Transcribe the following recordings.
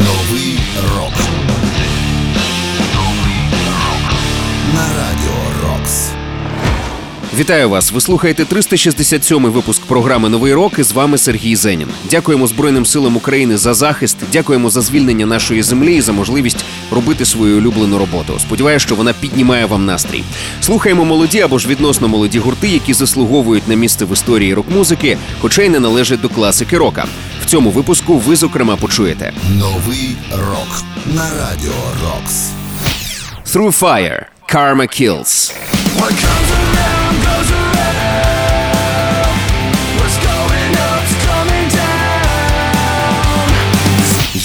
Новий рок. На радіо Рокс. Вітаю вас! Ви слухаєте 367-й випуск програми «Новий рок» і з вами Сергій Зенін. Дякуємо Збройним силам України за захист, дякуємо за звільнення нашої землі і за можливість робити свою улюблену роботу. Сподіваюся, що вона піднімає вам настрій. Слухаємо молоді або ж відносно молоді гурти, які заслуговують на місце в історії рок-музики, хоча й не належать до класики рока. В цьому випуску ви, зокрема, почуєте «Новий рок» на радіо Рокс. Through Fire. Karma Kills.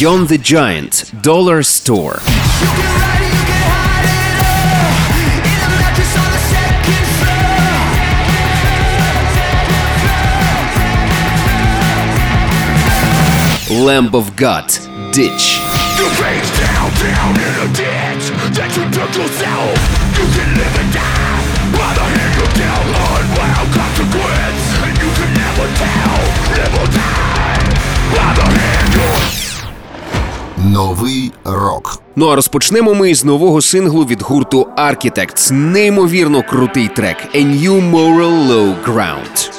Young the Giant, Dollar $Tore. Lamb of God, Ditch. You face down in a ditch that you dug yourself. You can live and die by the hand you dealt. Unwound consequence, and you can never tell. Live or die by the hand you. Новий рок. Ну а розпочнемо ми із нового синглу від гурту Architects. Неймовірно крутий трек A New Moral Low Ground.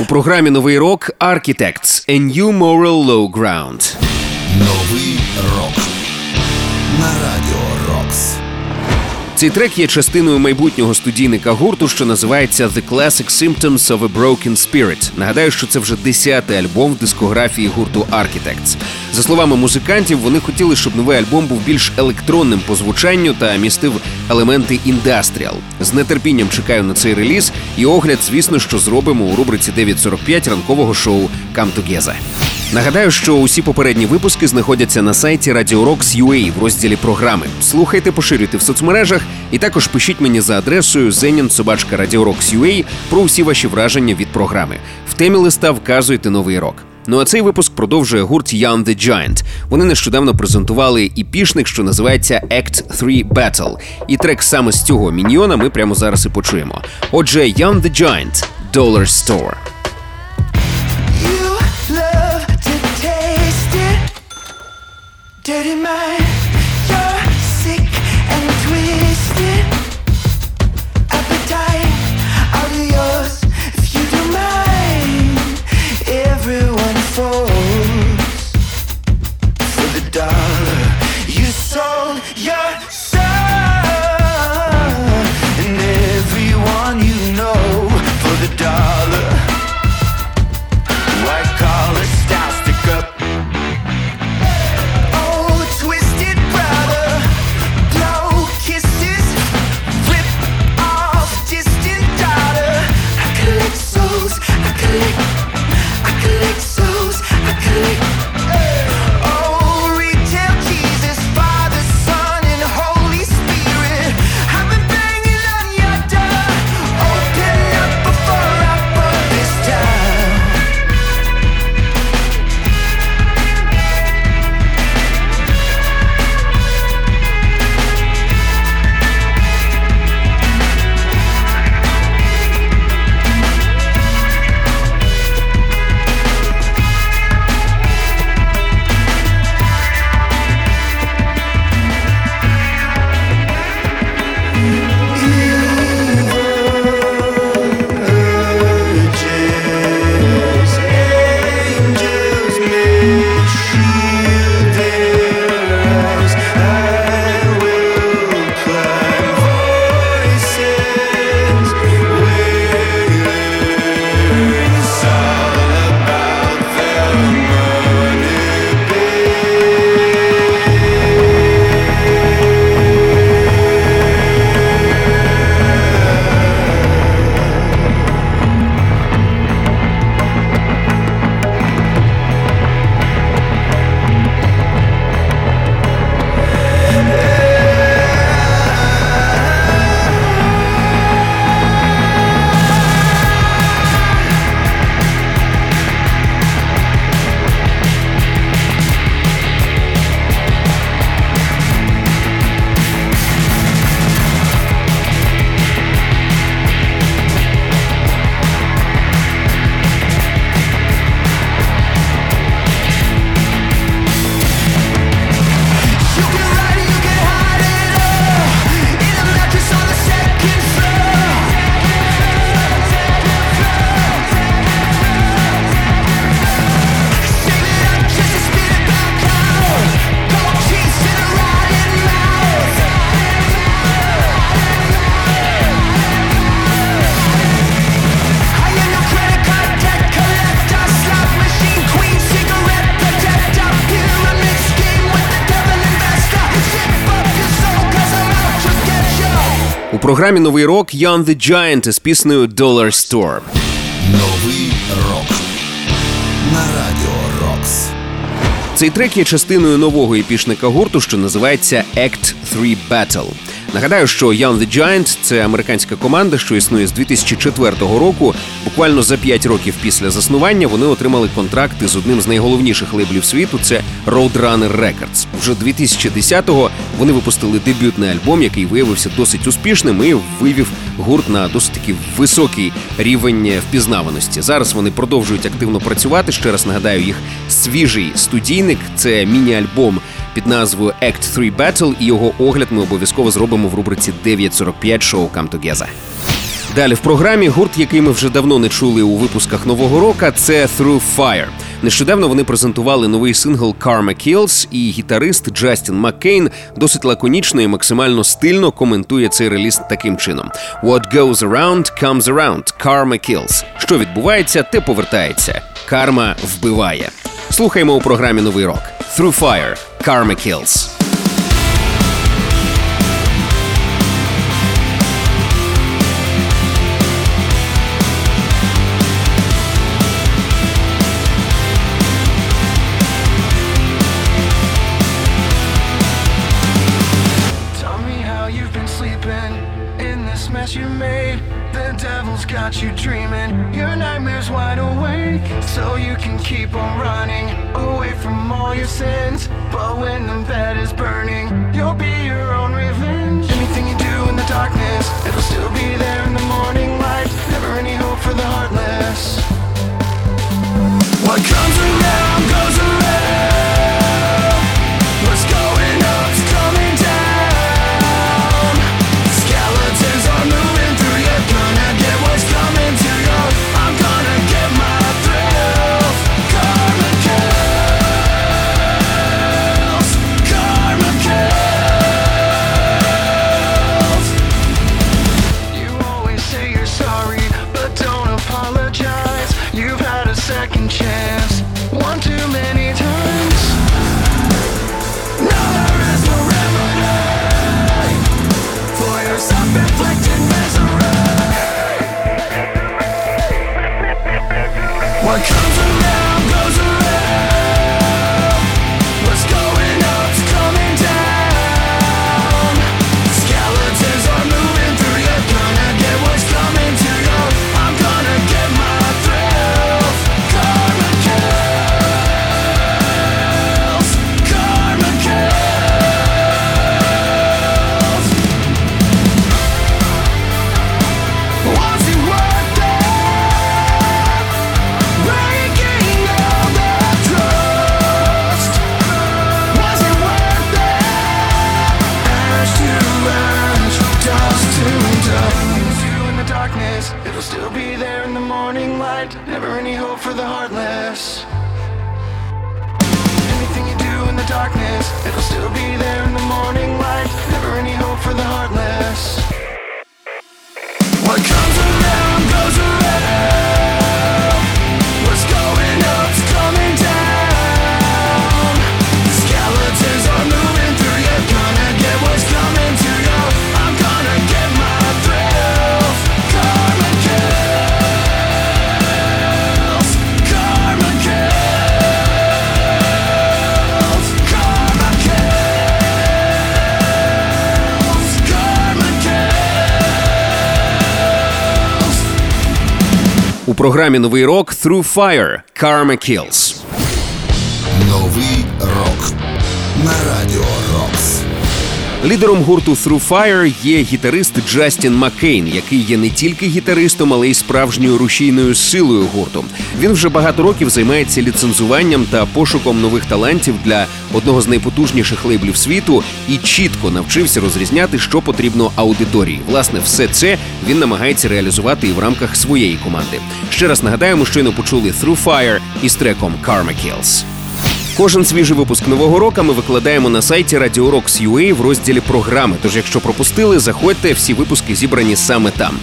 У програмі «Новий рок» Architects – A New Moral Low Ground. Новий рок. На радіо Рокс. Цей трек є частиною майбутнього студійника гурту, що називається The Classic Symptoms of a Broken Spirit. Нагадаю, що це вже 10-й альбом в дискографії гурту Architects. За словами музикантів, вони хотіли, щоб новий альбом був більш електронним по звучанню та містив елементи індастріал. З нетерпінням чекаю на цей реліз і огляд, звісно, що зробимо у рубриці 9.45 ранкового шоу «Come Together». Нагадаю, що усі попередні випуски знаходяться на сайті RadioRocks.ua в розділі «Програми». Слухайте, поширюйте в соцмережах і також пишіть мені за адресою zenin@radiorocks.ua про всі ваші враження від програми. В темі листа вказуйте новий рок. Ну а цей випуск продовжує гурт Young the Giant. Вони нещодавно презентували іпішник, що називається Act Three Battle. І трек саме з цього міньйона ми прямо зараз і почуємо. Отже, Young the Giant, Dollar $Tore. Dirty mind, you're sick and twisted. Appetite, all of yours, if you don't mind. Everyone falls for the dollar. You sold your soul, and everyone you know for the dollar. White collar style, stick up. У програмі «Новий рок» Young the Giant з піснею Dollar $Tore. Новий рок на Радіо Рокс. Цей трек є частиною нового епішника гурту, що називається Act Three Battle. Нагадаю, що Young the Giant – це американська команда, що існує з 2004 року. Буквально за 5 років після заснування вони отримали контракти з одним з найголовніших лейблів світу – це Roadrunner Records. Вже 2010-го вони випустили дебютний альбом, який виявився досить успішним і вивів гурт на досить таки високий рівень впізнаваності. Зараз вони продовжують активно працювати. Ще раз нагадаю, їх свіжий студійник – це міні-альбом під назвою Act 3 Battle, і його огляд ми обов'язково зробимо в рубриці 9.45 шоу «Come Together». Далі в програмі гурт, який ми вже давно не чули у випусках «Нового року», це Through Fire. Нещодавно вони презентували новий сингл «Karma Kills», і гітарист Джастін Маккейн досить лаконічно і максимально стильно коментує цей реліз таким чином. «What goes around, comes around. Karma kills». Що відбувається, те повертається. Карма вбиває. Слухаємо у програмі «Новий рок». «Through Fire» – «Karma Kills». Got you dreaming, your nightmares wide awake, so you can keep on running away from all your sins. But when the bed is burning, you'll be your own revenge. Anything you do in the darkness, it'll still be there in the morning light. Never any hope for the heartless. What comes around goes around. What's going up's coming down. Skeletons are moving through your gun. У програмі «Новий рок» «Through Fire» – «Karma Kills». Новий рок на радіо «Рокс». Лідером гурту «Through Fire» є гітарист Джастін Маккейн, який є не тільки гітаристом, але й справжньою рушійною силою гурту. Він вже багато років займається ліцензуванням та пошуком нових талантів для одного з найпотужніших лейблів світу і чітко навчився розрізняти, що потрібно аудиторії. Власне, все це він намагається реалізувати і в рамках своєї команди. Ще раз нагадаємо, щойно почули «Through Fire» із треком «Karma Kills». Кожен свіжий випуск «Нового року» ми викладаємо на сайті radiorocks.ua в розділі «Програми», тож якщо пропустили, заходьте, всі випуски зібрані саме там.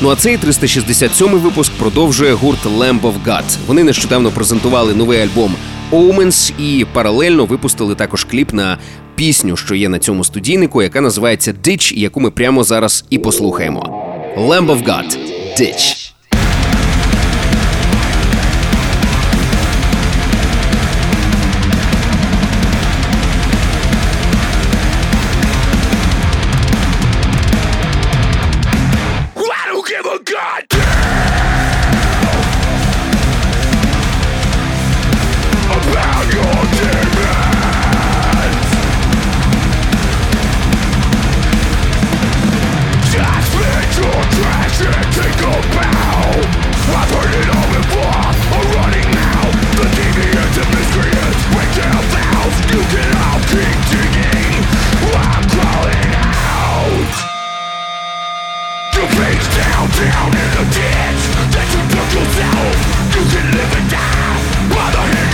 Ну а цей 367-й випуск продовжує гурт Lamb of God. Вони нещодавно презентували новий альбом «Omens» і паралельно випустили також кліп на пісню, що є на цьому студійнику, яка називається «Ditch», яку ми прямо зараз і послухаємо. Lamb of God – «Ditch». Down in the ditch that you dug yourself. You can live and die by the hand.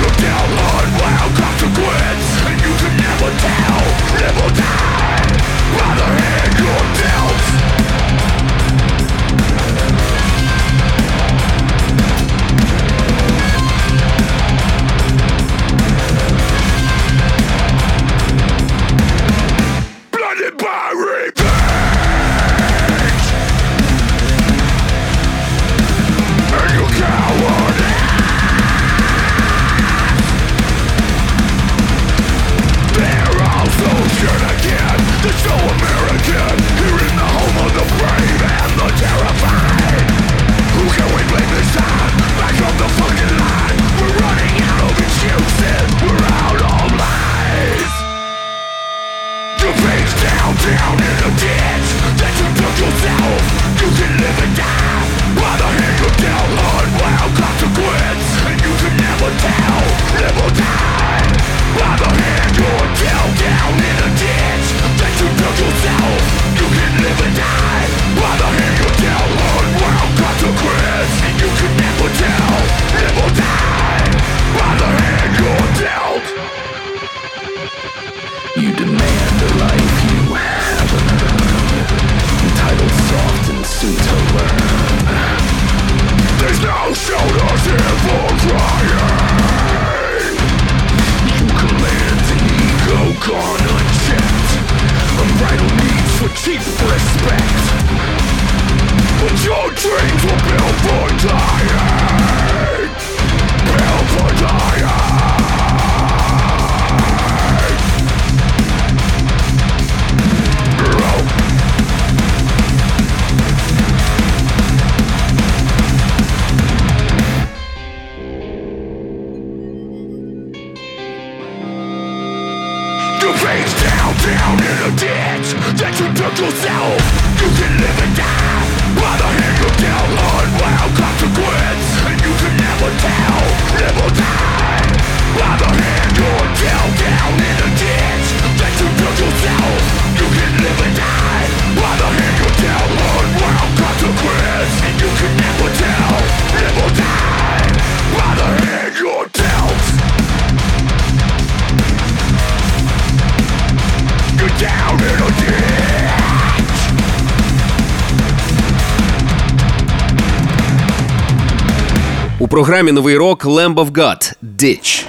У програмі «Новий рок» Lamb of God Ditch.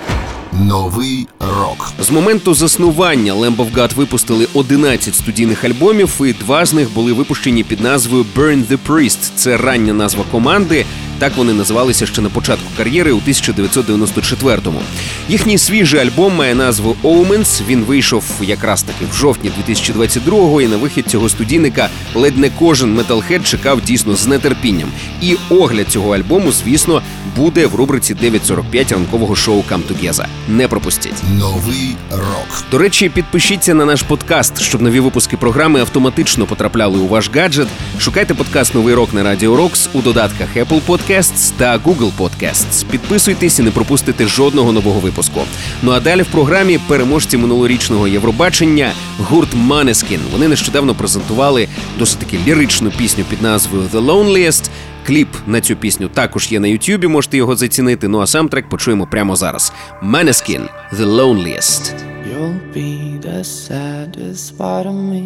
Новий рок. З моменту заснування Lamb of God випустили 11 студійних альбомів, і два з них були випущені під назвою Burn the Priest. Це рання назва команди. Так вони називалися ще на початку кар'єри у 1994-му. Їхній свіжий альбом має назву Omens. Він вийшов якраз таки в жовтні 2022-го, і на вихід цього студійника ледь не кожен металхед чекав дійсно з нетерпінням. І огляд цього альбому, звісно, буде в рубриці 9.45 ранкового шоу «Come Together». Не пропустіть. Новий рок. До речі, підпишіться на наш подкаст, щоб нові випуски програми автоматично потрапляли у ваш гаджет. Шукайте подкаст «Новий рок» на Радіо Рокс у додатках Apple Podcasts та Google Podcasts. Підписуйтесь і не пропустите жодного нового випуску. Ну а далі в програмі переможці минулорічного Євробачення гурт Måneskin. Вони нещодавно презентували досить таки ліричну пісню під назвою The Loneliest. Кліп на цю пісню також є на Ютубі, можете його зацінити. Ну а сам трек почуємо прямо зараз. Måneskin, The Loneliest. You'll be the saddest part of me,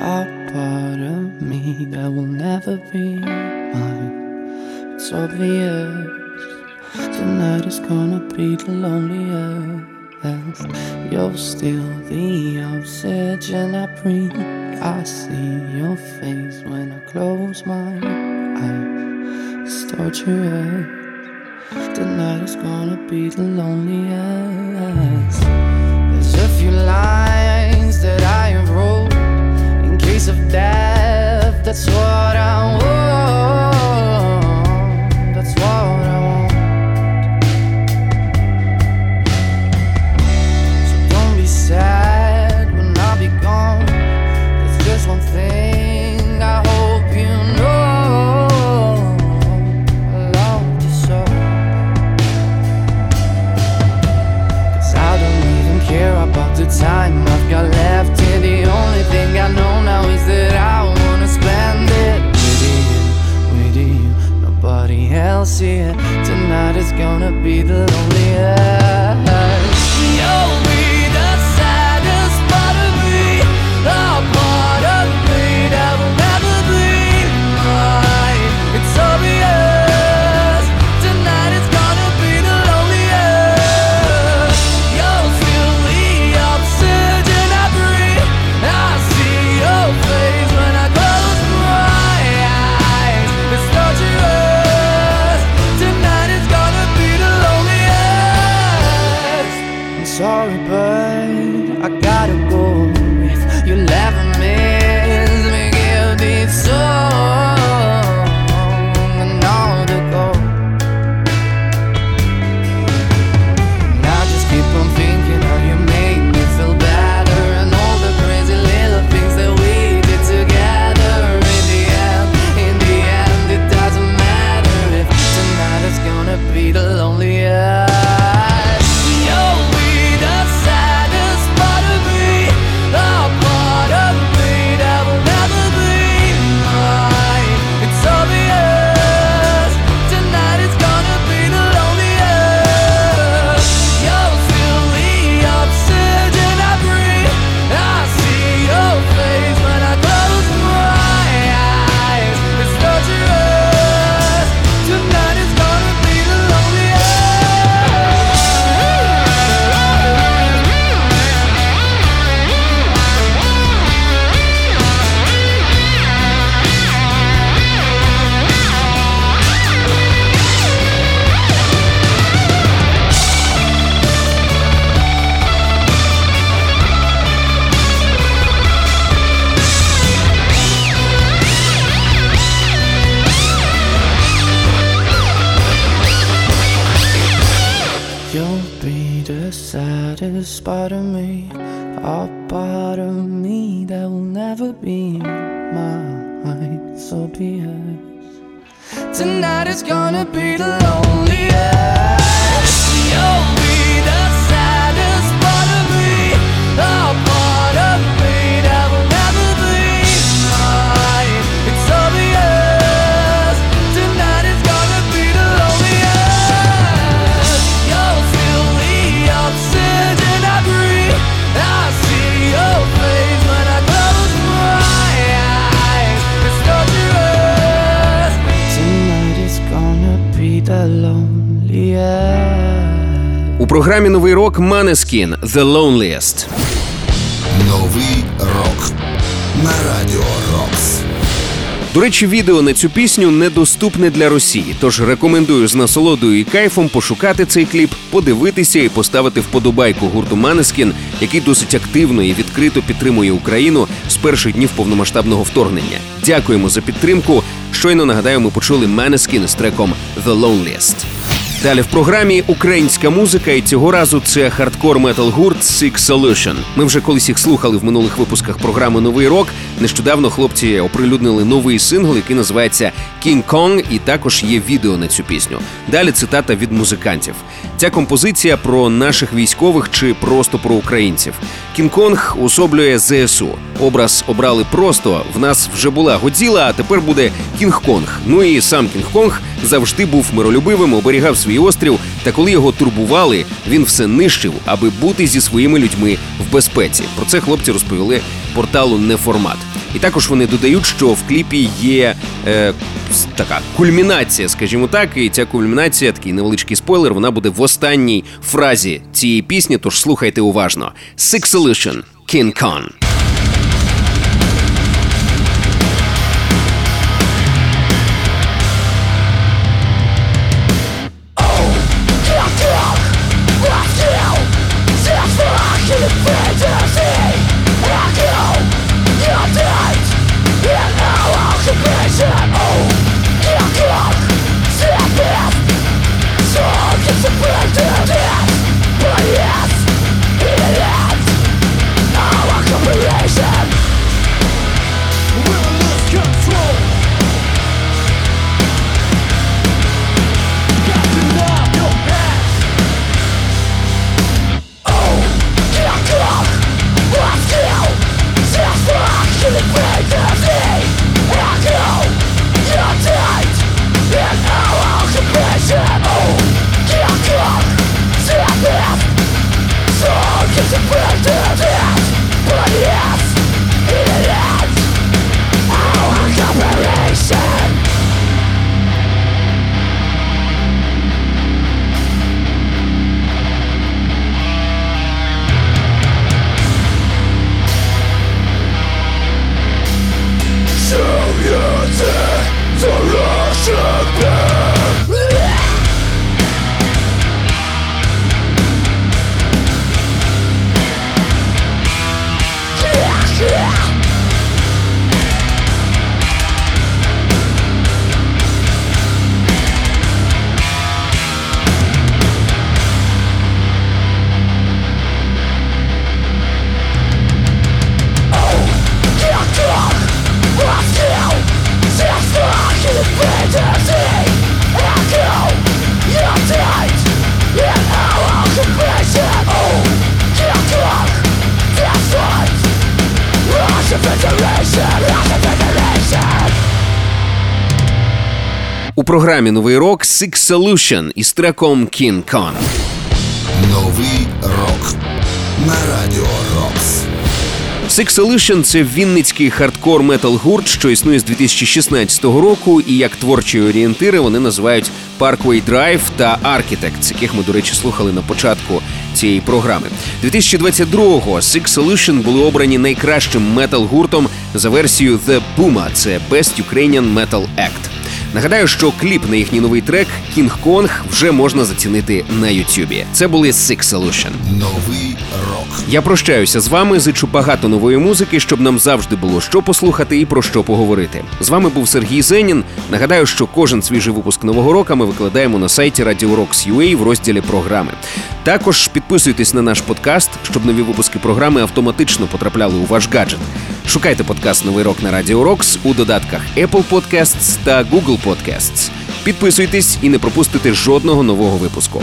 a part of me that will never be mine. It's obvious, tonight is gonna be the loneliest. You're still the oxygen I breathe. I see your face when I close my eyes. It's torturous. Tonight is gonna be the loneliest. There's a few lines that I have wrote in case of death. That's what I want. That's what I want. So don't be sad when I'll be gone. There's just one thing I hope you know. About the time I've got left here, the only thing I know now is that I wanna spend it with you, nobody else here. Tonight is gonna be the loneliest. You'll be the saddest. mind, so be it. Tonight is gonna be the loneliest. You'll be the saddest part of me, a part of me that will never be mine. It's obvious, tonight is gonna be the loneliest. You're still the oxygen I breathe, I see your face when I close my eyes. It's torturous, tonight is gonna be the loneliest. У програмі «Новий рок» Måneskin «The Loneliest». Новий рок на Радіо Рокс. До речі, відео на цю пісню недоступне для Росії, тож рекомендую з насолодою і кайфом пошукати цей кліп, подивитися і поставити вподобайку гурту Måneskin, який досить активно і відкрито підтримує Україну з перших днів повномасштабного вторгнення. Дякуємо за підтримку. Щойно, нагадаю, ми почули Måneskin з треком «The Loneliest». Далі в програмі українська музика, і цього разу це хардкор-метал-гурт Sick Solution. Ми вже колись їх слухали в минулих випусках програми «Новий рок». Нещодавно хлопці оприлюднили новий сингл, який називається «Кінг Конг», і також є відео на цю пісню. Далі цитата від музикантів. Ця композиція про наших військових чи просто про українців. «Кінг Конг» уособлює ЗСУ. Образ обрали просто, в нас вже була годзіла, а тепер буде «Кінг Конг». Ну і сам Кінг Конг завжди був миролюбивим, оберігав свій острів, та коли його турбували, він все нищив, аби бути зі своїми людьми в безпеці. Про це хлопці розповіли порталу «Неформат». І також вони додають, що в кліпі є така кульмінація, скажімо так, і ця кульмінація, такий невеличкий спойлер, вона буде в останній фразі цієї пісні, тож слухайте уважно. Sick Solution, King Kong. У програмі «Новий рок» Sick Solution із треком King Kong. Новий рок на Радіо Рокс. Sick Solution – це вінницький хардкор-метал-гурт, що існує з 2016 року, і як творчі орієнтири вони називають Parkway Drive та Architects, яких ми, до речі, слухали на початку цієї програми. 2022-го Sick Solution були обрані найкращим метал-гуртом за версією The Puma – це Best Ukrainian Metal Act. Нагадаю, що кліп на їхній новий трек «Кінг Конг» вже можна зацінити на Ютубі. Це були Sick Solution. Новий рок. Я прощаюся з вами, зичу багато нової музики, щоб нам завжди було що послухати і про що поговорити. З вами був Сергій Зенін. Нагадаю, що кожен свіжий випуск «Нового рока» ми викладаємо на сайті RadioRocks.ua в розділі «Програми». Також підписуйтесь на наш подкаст, щоб нові випуски програми автоматично потрапляли у ваш гаджет. Шукайте подкаст «Новий рок» на Радіо Рокс у додатках Apple Podcasts та Google Podcasts. Підписуйтесь і не пропустите жодного нового випуску.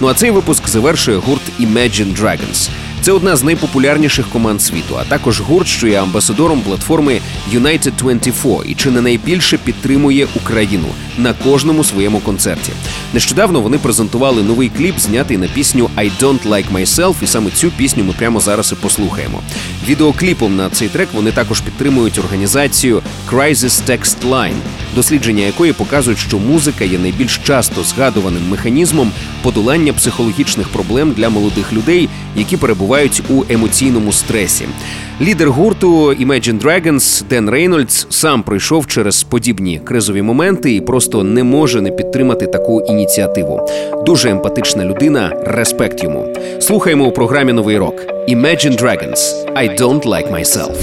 Ну а цей випуск завершує гурт Imagine Dragons. Це одна з найпопулярніших команд світу, а також гурт, що є амбасадором платформи United24 і чи не найбільше підтримує Україну на кожному своєму концерті. Нещодавно вони презентували новий кліп, знятий на пісню «I Don't Like Myself», і саме цю пісню ми прямо зараз і послухаємо. Відеокліпом на цей трек вони також підтримують організацію Crisis Text Line, дослідження якої показують, що музика є найбільш часто згадуваним механізмом подолання психологічних проблем для молодих людей, які перебувають у емоційному стресі. Лідер гурту Imagine Dragons Ден Рейнольдс сам пройшов через подібні кризові моменти і просто не може не підтримати таку ініціативу. Дуже емпатична людина, респект йому. Слухаємо у програмі «Новий рок» Imagine Dragons «I Don't Like Myself».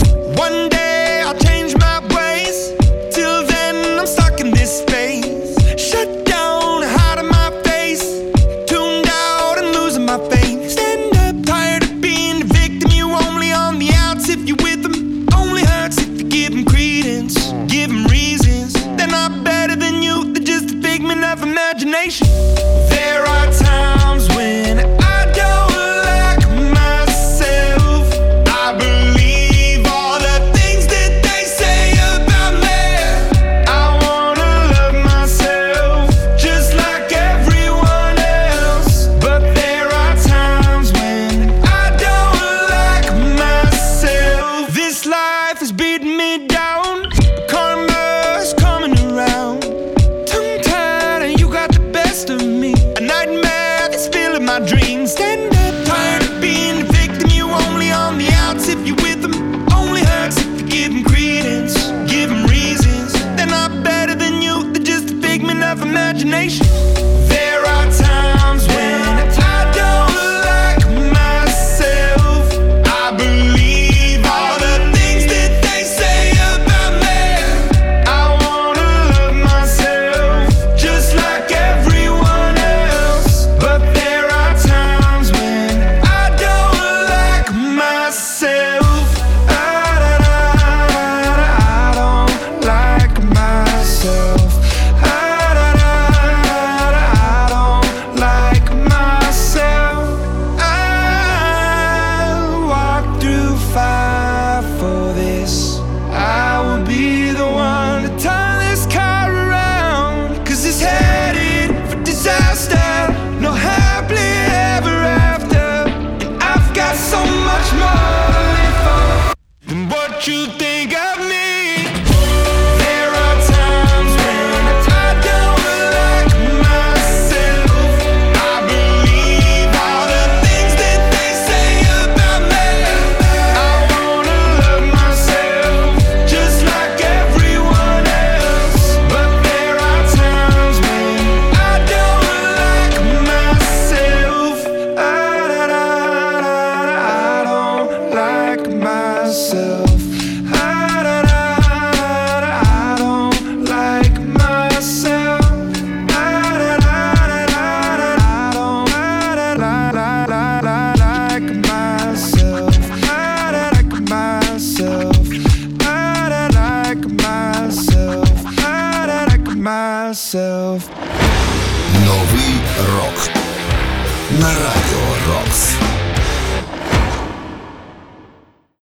Новий рок на Радіо Рокс.